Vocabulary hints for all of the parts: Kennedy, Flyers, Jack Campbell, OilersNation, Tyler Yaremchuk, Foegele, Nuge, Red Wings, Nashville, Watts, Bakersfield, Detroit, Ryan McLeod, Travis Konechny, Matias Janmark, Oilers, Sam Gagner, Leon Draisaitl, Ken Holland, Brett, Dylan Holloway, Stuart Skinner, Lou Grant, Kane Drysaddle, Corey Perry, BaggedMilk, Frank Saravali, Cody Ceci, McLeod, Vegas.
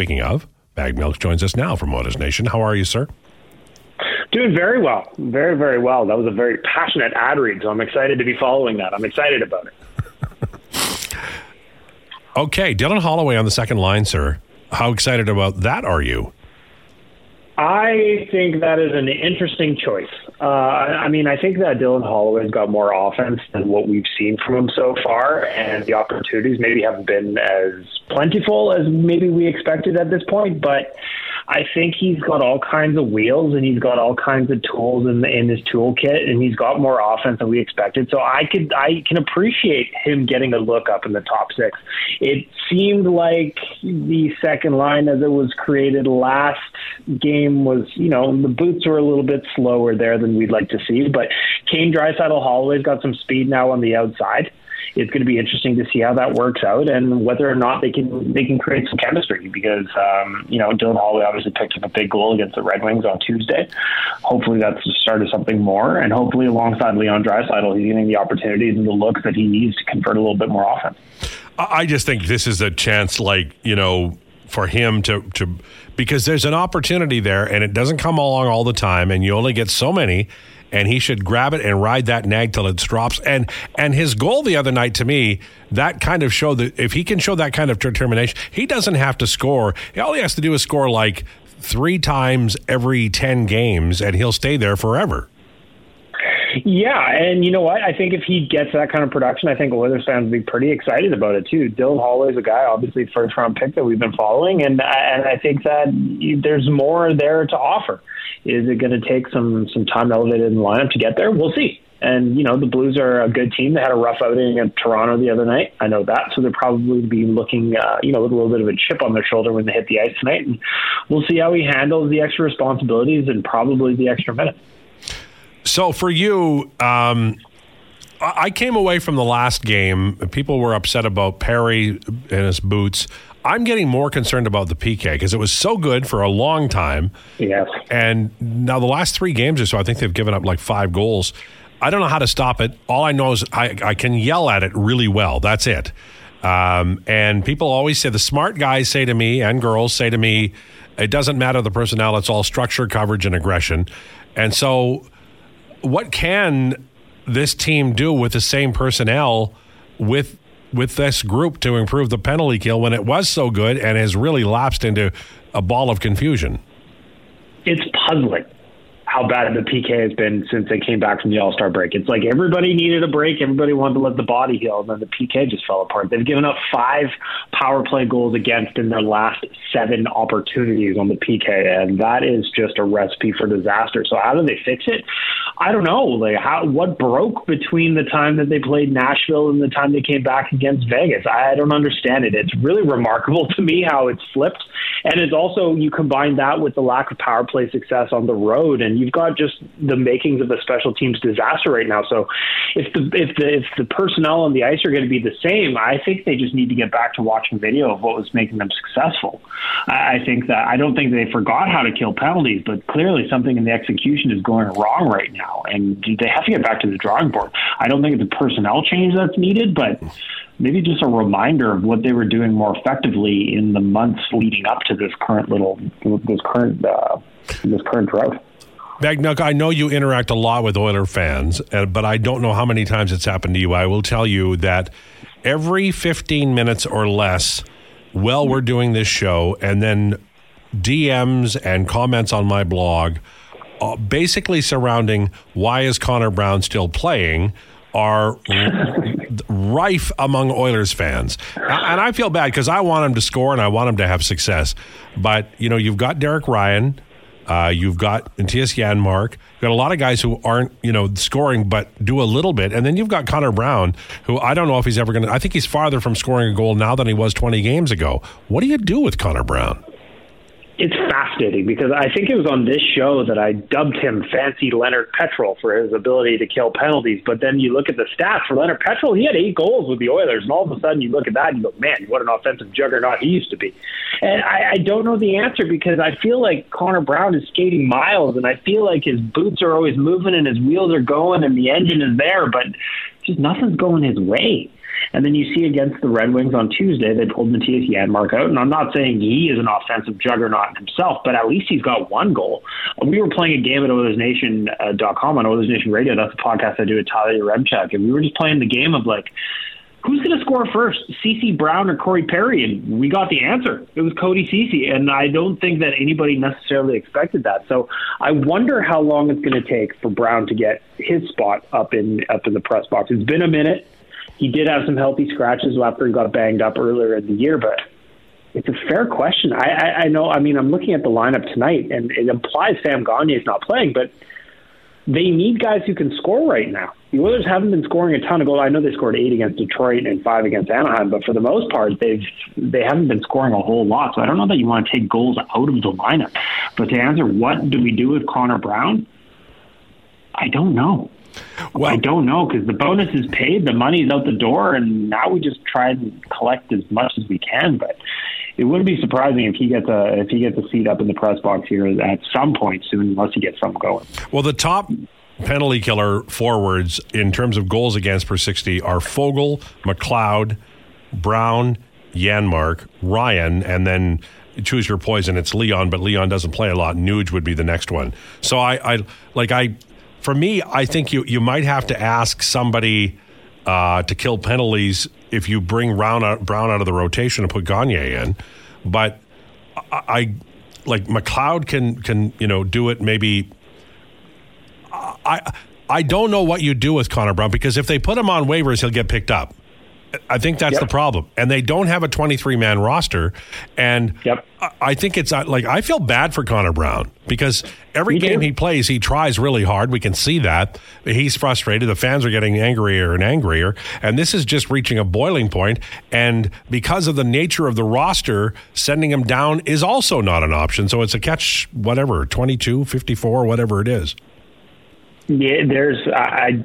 Speaking of, BaggedMilk joins us now from OilersNation. How are you, sir? Doing very well. Very, very well. That was a very passionate ad read, so I'm excited to be following that. I'm excited about it. Okay, Dylan Holloway on the second line, sir. How excited about that are you? I think that is an interesting choice. I think that Dylan Holloway's got more offense than what we've seen from him so far, and the opportunities maybe haven't been as plentiful as maybe we expected at this point, but I think he's got all kinds of wheels and he's got all kinds of tools in his toolkit, and he's got more offense than we expected. So I can appreciate him getting a look up in the top six. It seemed like the second line as it was created last game was, the boots were a little bit slower there than we'd like to see. But Kane Drysaddle Holloway's got some speed now on the outside. It's going to be interesting to see how that works out and whether or not they can create some chemistry because, Dylan Holloway obviously picked up a big goal against the Red Wings on Tuesday. Hopefully that's the start of something more, and hopefully alongside Leon Draisaitl, he's getting the opportunities and the looks that he needs to convert a little bit more offense. I just think this is a chance, for him to because there's an opportunity there, and it doesn't come along all the time, and you only get so many. And he should grab it and ride that nag till it drops. And his goal the other night, to me, that kind of showed that if he can show that kind of determination, he doesn't have to score. All he has to do is score 3 times every 10 games, and he'll stay there forever. Yeah, and you know what? I think if he gets that kind of production, I think Oilers fans will be pretty excited about it too. Dylan Holloway's a guy, obviously first-round pick that we've been following, and I think that there's more there to offer. Is it going to take some time elevated in the lineup to get there? We'll see. And, the Blues are a good team. They had a rough outing at Toronto the other night. I know that. So they'll probably be looking, with a little bit of a chip on their shoulder when they hit the ice tonight. And we'll see how he handles the extra responsibilities and probably the extra minutes. So for you, I came away from the last game. People were upset about Perry and his boots. I'm getting more concerned about the PK because it was so good for a long time. Yes. And now the last 3 games or so, I think they've given up 5 goals. I don't know how to stop it. All I know is I can yell at it really well. That's it. And people always say, the smart guys say to me and girls say to me, it doesn't matter the personnel. It's all structure, coverage, and aggression. And so what can this team do with the same personnel with this group to improve the penalty kill when it was so good and has really lapsed into a ball of confusion? It's puzzling how bad the PK has been since they came back from the All-Star break. It's like everybody needed a break. Everybody wanted to let the body heal, and then the PK just fell apart. They've given up 5 power play goals against in their last 7 opportunities on the PK, and that is just a recipe for disaster. So how do they fix it? I don't know. What broke between the time that they played Nashville and the time they came back against Vegas? I don't understand it. It's really remarkable to me how it's flipped. And it's also, you combine that with the lack of power play success on the road, and you've got just the makings of a special teams disaster right now. So if the personnel on the ice are going to be the same, I think they just need to get back to watching video of what was making them successful. I don't think they forgot how to kill penalties, but clearly something in the execution is going wrong right now, and they have to get back to the drawing board. I don't think it's a personnel change that's needed, but maybe just a reminder of what they were doing more effectively in the months leading up to this current drought. BaggedMilk, I know you interact a lot with Oiler fans, but I don't know how many times it's happened to you. I will tell you that every 15 minutes or less, while we're doing this show, and then DMs and comments on my blog, basically surrounding why is Connor Brown still playing, are rife among Oilers fans. And I feel bad because I want him to score and I want him to have success. But, you've got Derek Ryan, you've got Matias Janmark, you've got a lot of guys who aren't, scoring but do a little bit. And then you've got Connor Brown, who I don't know if he's ever going to... I think he's farther from scoring a goal now than he was 20 games ago. What do you do with Connor Brown? It's fascinating because I think it was on this show that I dubbed him Fancy Leonard Petrel for his ability to kill penalties. But then you look at the stats for Leonard Petrel, he had 8 goals with the Oilers. And all of a sudden you look at that and you go, man, what an offensive juggernaut he used to be. And I don't know the answer because I feel like Connor Brown is skating miles and I feel like his boots are always moving and his wheels are going and the engine is there, but just nothing's going his way. And then you see against the Red Wings on Tuesday, they pulled Matias Janmark out. And I'm not saying he is an offensive juggernaut himself, but at least he's got one goal. We were playing a game at OilersNation.com on OilersNation Radio. That's a podcast I do with Tyler Yaremchuk. And we were just playing the game of like, who's going to score first, Ceci, Brown, or Corey Perry? And we got the answer. It was Cody Ceci, and I don't think that anybody necessarily expected that. So I wonder how long it's going to take for Brown to get his spot up in the press box. It's been a minute. He did have some healthy scratches after he got banged up earlier in the year, but it's a fair question. I know. I mean, I'm looking at the lineup tonight, and it implies Sam Gagner is not playing, but they need guys who can score right now. The Oilers haven't been scoring a ton of goals. I know they scored 8 against Detroit and 5 against Anaheim, but for the most part, they haven't been scoring a whole lot. So I don't know that you want to take goals out of the lineup. But to answer what do we do with Connor Brown, I don't know. Well, I don't know, because the bonus is paid, the money's out the door, and now we just try and collect as much as we can. But it wouldn't be surprising if he gets a seat up in the press box here at some point soon, unless he gets something going. Well, the top penalty killer forwards in terms of goals against per 60 are Foegele, McLeod, Brown, Janmark, Ryan, and then choose your poison. It's Leon, but Leon doesn't play a lot. Nuge would be the next one. So for me, I think you might have to ask somebody to kill penalties if you bring Brown out of the rotation and put Gagner in. But I like McLeod can do it maybe. I don't know what you do with Connor Brown, because if they put him on waivers, he'll get picked up. I think that's the problem. And they don't have a 23-man roster. And I think it's like, I feel bad for Connor Brown, because every game he plays, he tries really hard. We can see that. He's frustrated. The fans are getting angrier and angrier. And this is just reaching a boiling point. And because of the nature of the roster, sending him down is also not an option. So it's a catch, whatever, 22, 54, whatever it is. Yeah, I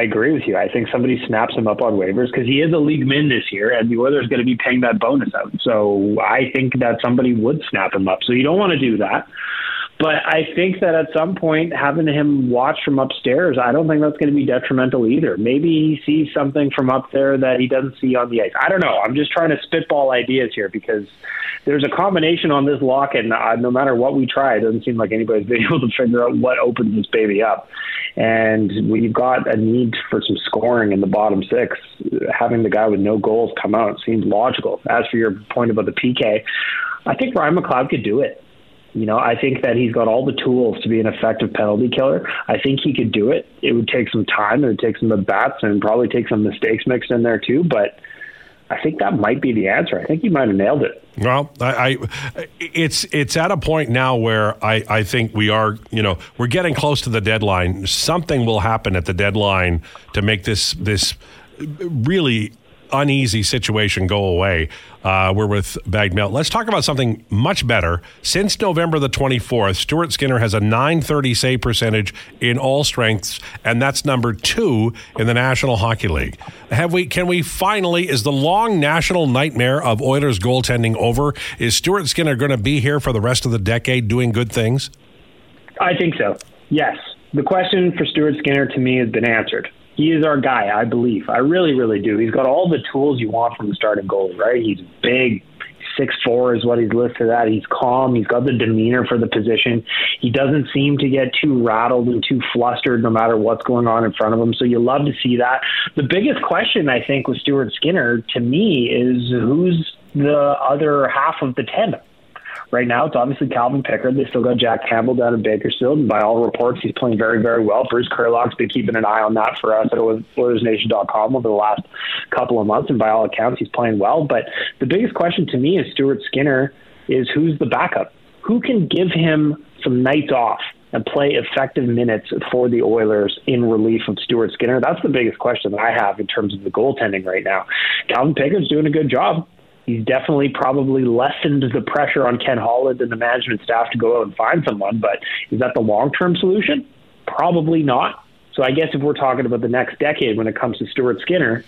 agree with you. I think somebody snaps him up on waivers, because he is a league min this year, and the Oilers going to be paying that bonus out. So I think that somebody would snap him up. So you don't want to do that. But I think that at some point, having him watch from upstairs, I don't think that's going to be detrimental either. Maybe he sees something from up there that he doesn't see on the ice. I don't know. I'm just trying to spitball ideas here, because there's a combination on this lock, and no matter what we try, it doesn't seem like anybody's been able to figure out what opens this baby up. And we've got a need for some scoring in the bottom six. Having the guy with no goals come out seems logical. As for your point about the PK, I think Ryan McLeod could do it. You know, I think that he's got all the tools to be an effective penalty killer. I think he could do it. It would take some time, and it would take some at-bats, and probably take some mistakes mixed in there too, but I think that might be the answer. I think you might have nailed it. Well, it's at a point now where I think we are, we're getting close to the deadline. Something will happen at the deadline to make this really uneasy situation go away. We're with BaggedMilk. Let's talk about something much better. Since November the 24th, Stuart Skinner has a .930 save percentage in all strengths, and that's number 2 in the National Hockey League. Is the long national nightmare of Oilers goaltending over? Is Stuart Skinner going to be here for the rest of the decade doing good things? I think so, yes. The question for Stuart Skinner to me has been answered. He is our guy, I believe. I really, really do. He's got all the tools you want from the starting goalie, right? He's big. 6'4" is what he's listed at. He's calm. He's got the demeanor for the position. He doesn't seem to get too rattled and too flustered no matter what's going on in front of him. So you love to see that. The biggest question, I think, with Stuart Skinner, to me, is who's the other half of the tandem? Right now, it's obviously Calvin Pickard. They still got Jack Campbell down in Bakersfield, and by all reports, he's playing very, very well. Bruce Kerlock's been keeping an eye on that for us at OilersNation.com over the last couple of months, and by all accounts, he's playing well. But the biggest question to me is Stuart Skinner is who's the backup? Who can give him some nights off and play effective minutes for the Oilers in relief of Stuart Skinner? That's the biggest question that I have in terms of the goaltending right now. Calvin Pickard's doing a good job. He's definitely probably lessened the pressure on Ken Holland and the management staff to go out and find someone, but is that the long-term solution? Probably not. So I guess if we're talking about the next decade when it comes to Stuart Skinner,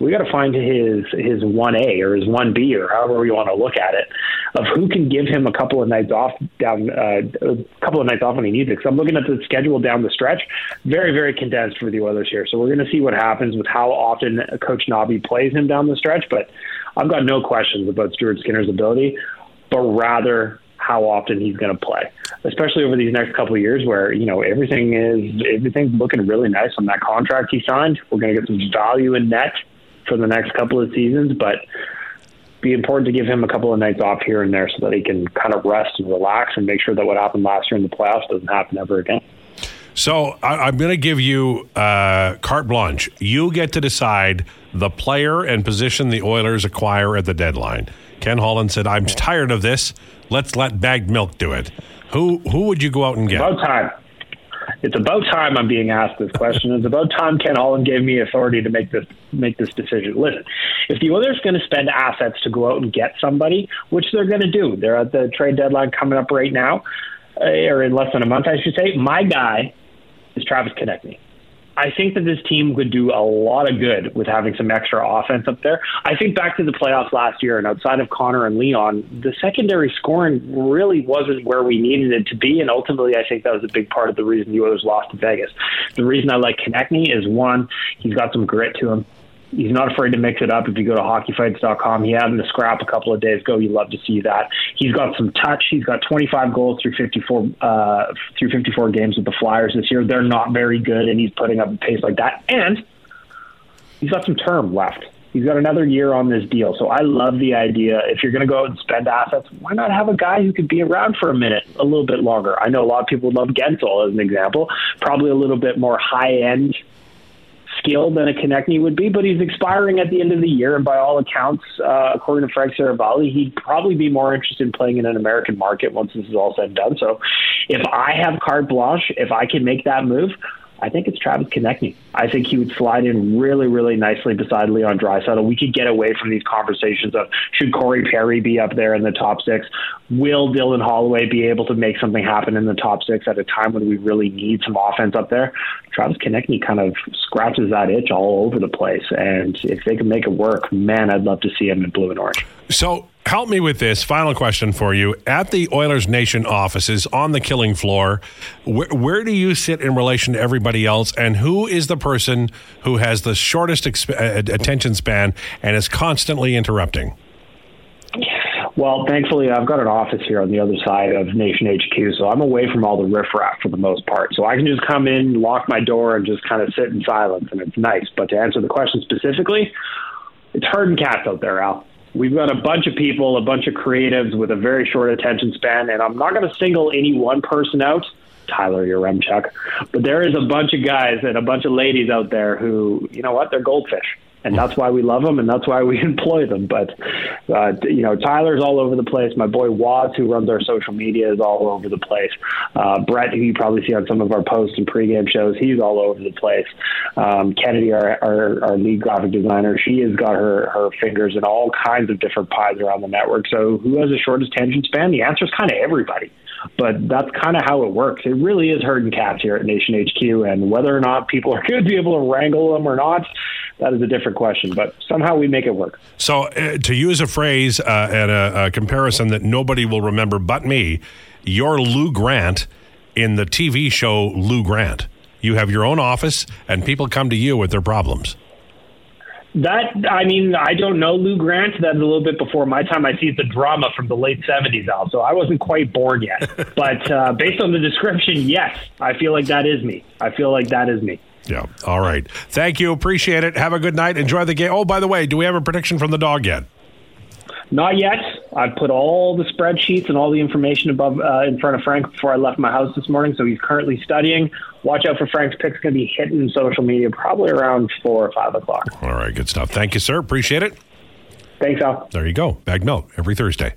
we got to find his 1A or his 1B or however we want to look at it of who can give him a couple of nights off when he needs it. Because I'm looking at the schedule down the stretch, very, very condensed for the Oilers here. So we're going to see what happens with how often Coach Nabi plays him down the stretch. But I've got no questions about Stuart Skinner's ability, but rather how often he's going to play, especially over these next couple of years where, you know, everything's looking really nice on that contract he signed. We're going to get some value in net for the next couple of seasons, but be important to give him a couple of nights off here and there so that he can kind of rest and relax and make sure that what happened last year in the playoffs doesn't happen ever again. So I'm going to give you carte blanche. You get to decide the player and position the Oilers acquire at the deadline. Ken Holland said, "I'm tired of this. Let's let BaggedMilk do it." Who would you go out and get? About time. It's about time I'm being asked this question. It's about time Ken Holland gave me authority to make this decision. Listen, if the Oilers going to spend assets to go out and get somebody, which they're going to do, they're at the trade deadline coming up right now, or in less than a month, I should say. My guy is Travis Konechny. I think that this team would do a lot of good with having some extra offense up there. I think back to the playoffs last year, and outside of Connor and Leon, the secondary scoring really wasn't where we needed it to be, and ultimately I think that was a big part of the reason the Oilers lost to Vegas. The reason I like Konechny is, one, he's got some grit to him. He's not afraid to mix it up. If you go to hockeyfights.com, he had him to scrap a couple of days ago. You love to see that. He's got some touch. He's got 25 goals through 54 games with the Flyers this year. They're not very good, and he's putting up a pace like that. And he's got some term left. He's got another year on this deal. So I love the idea. If you're going to go out and spend assets, why not have a guy who could be around for a minute, a little bit longer? I know a lot of people love Gensel as an example, probably a little bit more high-end skill than a Konechny would be, but he's expiring at the end of the year, and by all accounts, according to Frank Saravali, he'd probably be more interested in playing in an American market once this is all said and done. So if I have carte blanche, if I can make that move, I think it's Travis Konechny. I think he would slide in really, really nicely beside Leon Draisaitl. We could get away from these conversations of, should Corey Perry be up there in the top six? Will Dylan Holloway be able to make something happen in the top six at a time when we really need some offense up there? Travis Konechny kind of scratches that itch all over the place, and if they can make it work, man, I'd love to see him in blue and orange. So help me with this final question for you. At the Oilers Nation offices on the killing floor, where do you sit in relation to everybody else, and who is the person who has the shortest attention span and is constantly interrupting? Well, thankfully, I've got an office here on the other side of Nation HQ, so I'm away from all the riffraff for the most part. So I can just come in, lock my door, and just kind of sit in silence, and it's nice. But to answer the question specifically, it's herding cats out there, Al. We've got a bunch of people, a bunch of creatives with a very short attention span, and I'm not going to single any one person out, Tyler Yaremchuk, but there is a bunch of guys and a bunch of ladies out there who, you know what, they're goldfish. And that's why we love them, and that's why we employ them. But, you know, Tyler's all over the place. My boy Watts, who runs our social media, is all over the place. Brett, who you probably see on some of our posts and pregame shows, he's all over the place. Kennedy, our lead graphic designer, she has got her fingers in all kinds of different pies around the network. So who has the shortest attention span? The answer is kind of everybody. But that's kind of how it works. It really is herding cats here at Nation HQ, and whether or not people are going to be able to wrangle them or not, that is a different question, but somehow we make it work. So to use a phrase and a comparison that nobody will remember but me, you're Lou Grant in the TV show Lou Grant. You have your own office, and people come to you with their problems. I don't know Lou Grant. That's a little bit before my time. I see the drama from the late 70s, Al, so I wasn't quite born yet. But based on the description, yes, I feel like that is me. Yeah. All right. Thank you. Appreciate it. Have a good night. Enjoy the game. Oh, by the way, do we have a prediction from the dog yet? Not yet. I've put all the spreadsheets and all the information above in front of Frank before I left my house this morning, so he's currently studying. Watch out for Frank's picks. Going to be hitting social media probably around 4 or 5 o'clock. All right. Good stuff. Thank you, sir. Appreciate it. Thanks, Al. There you go. BaggedMilk every Thursday.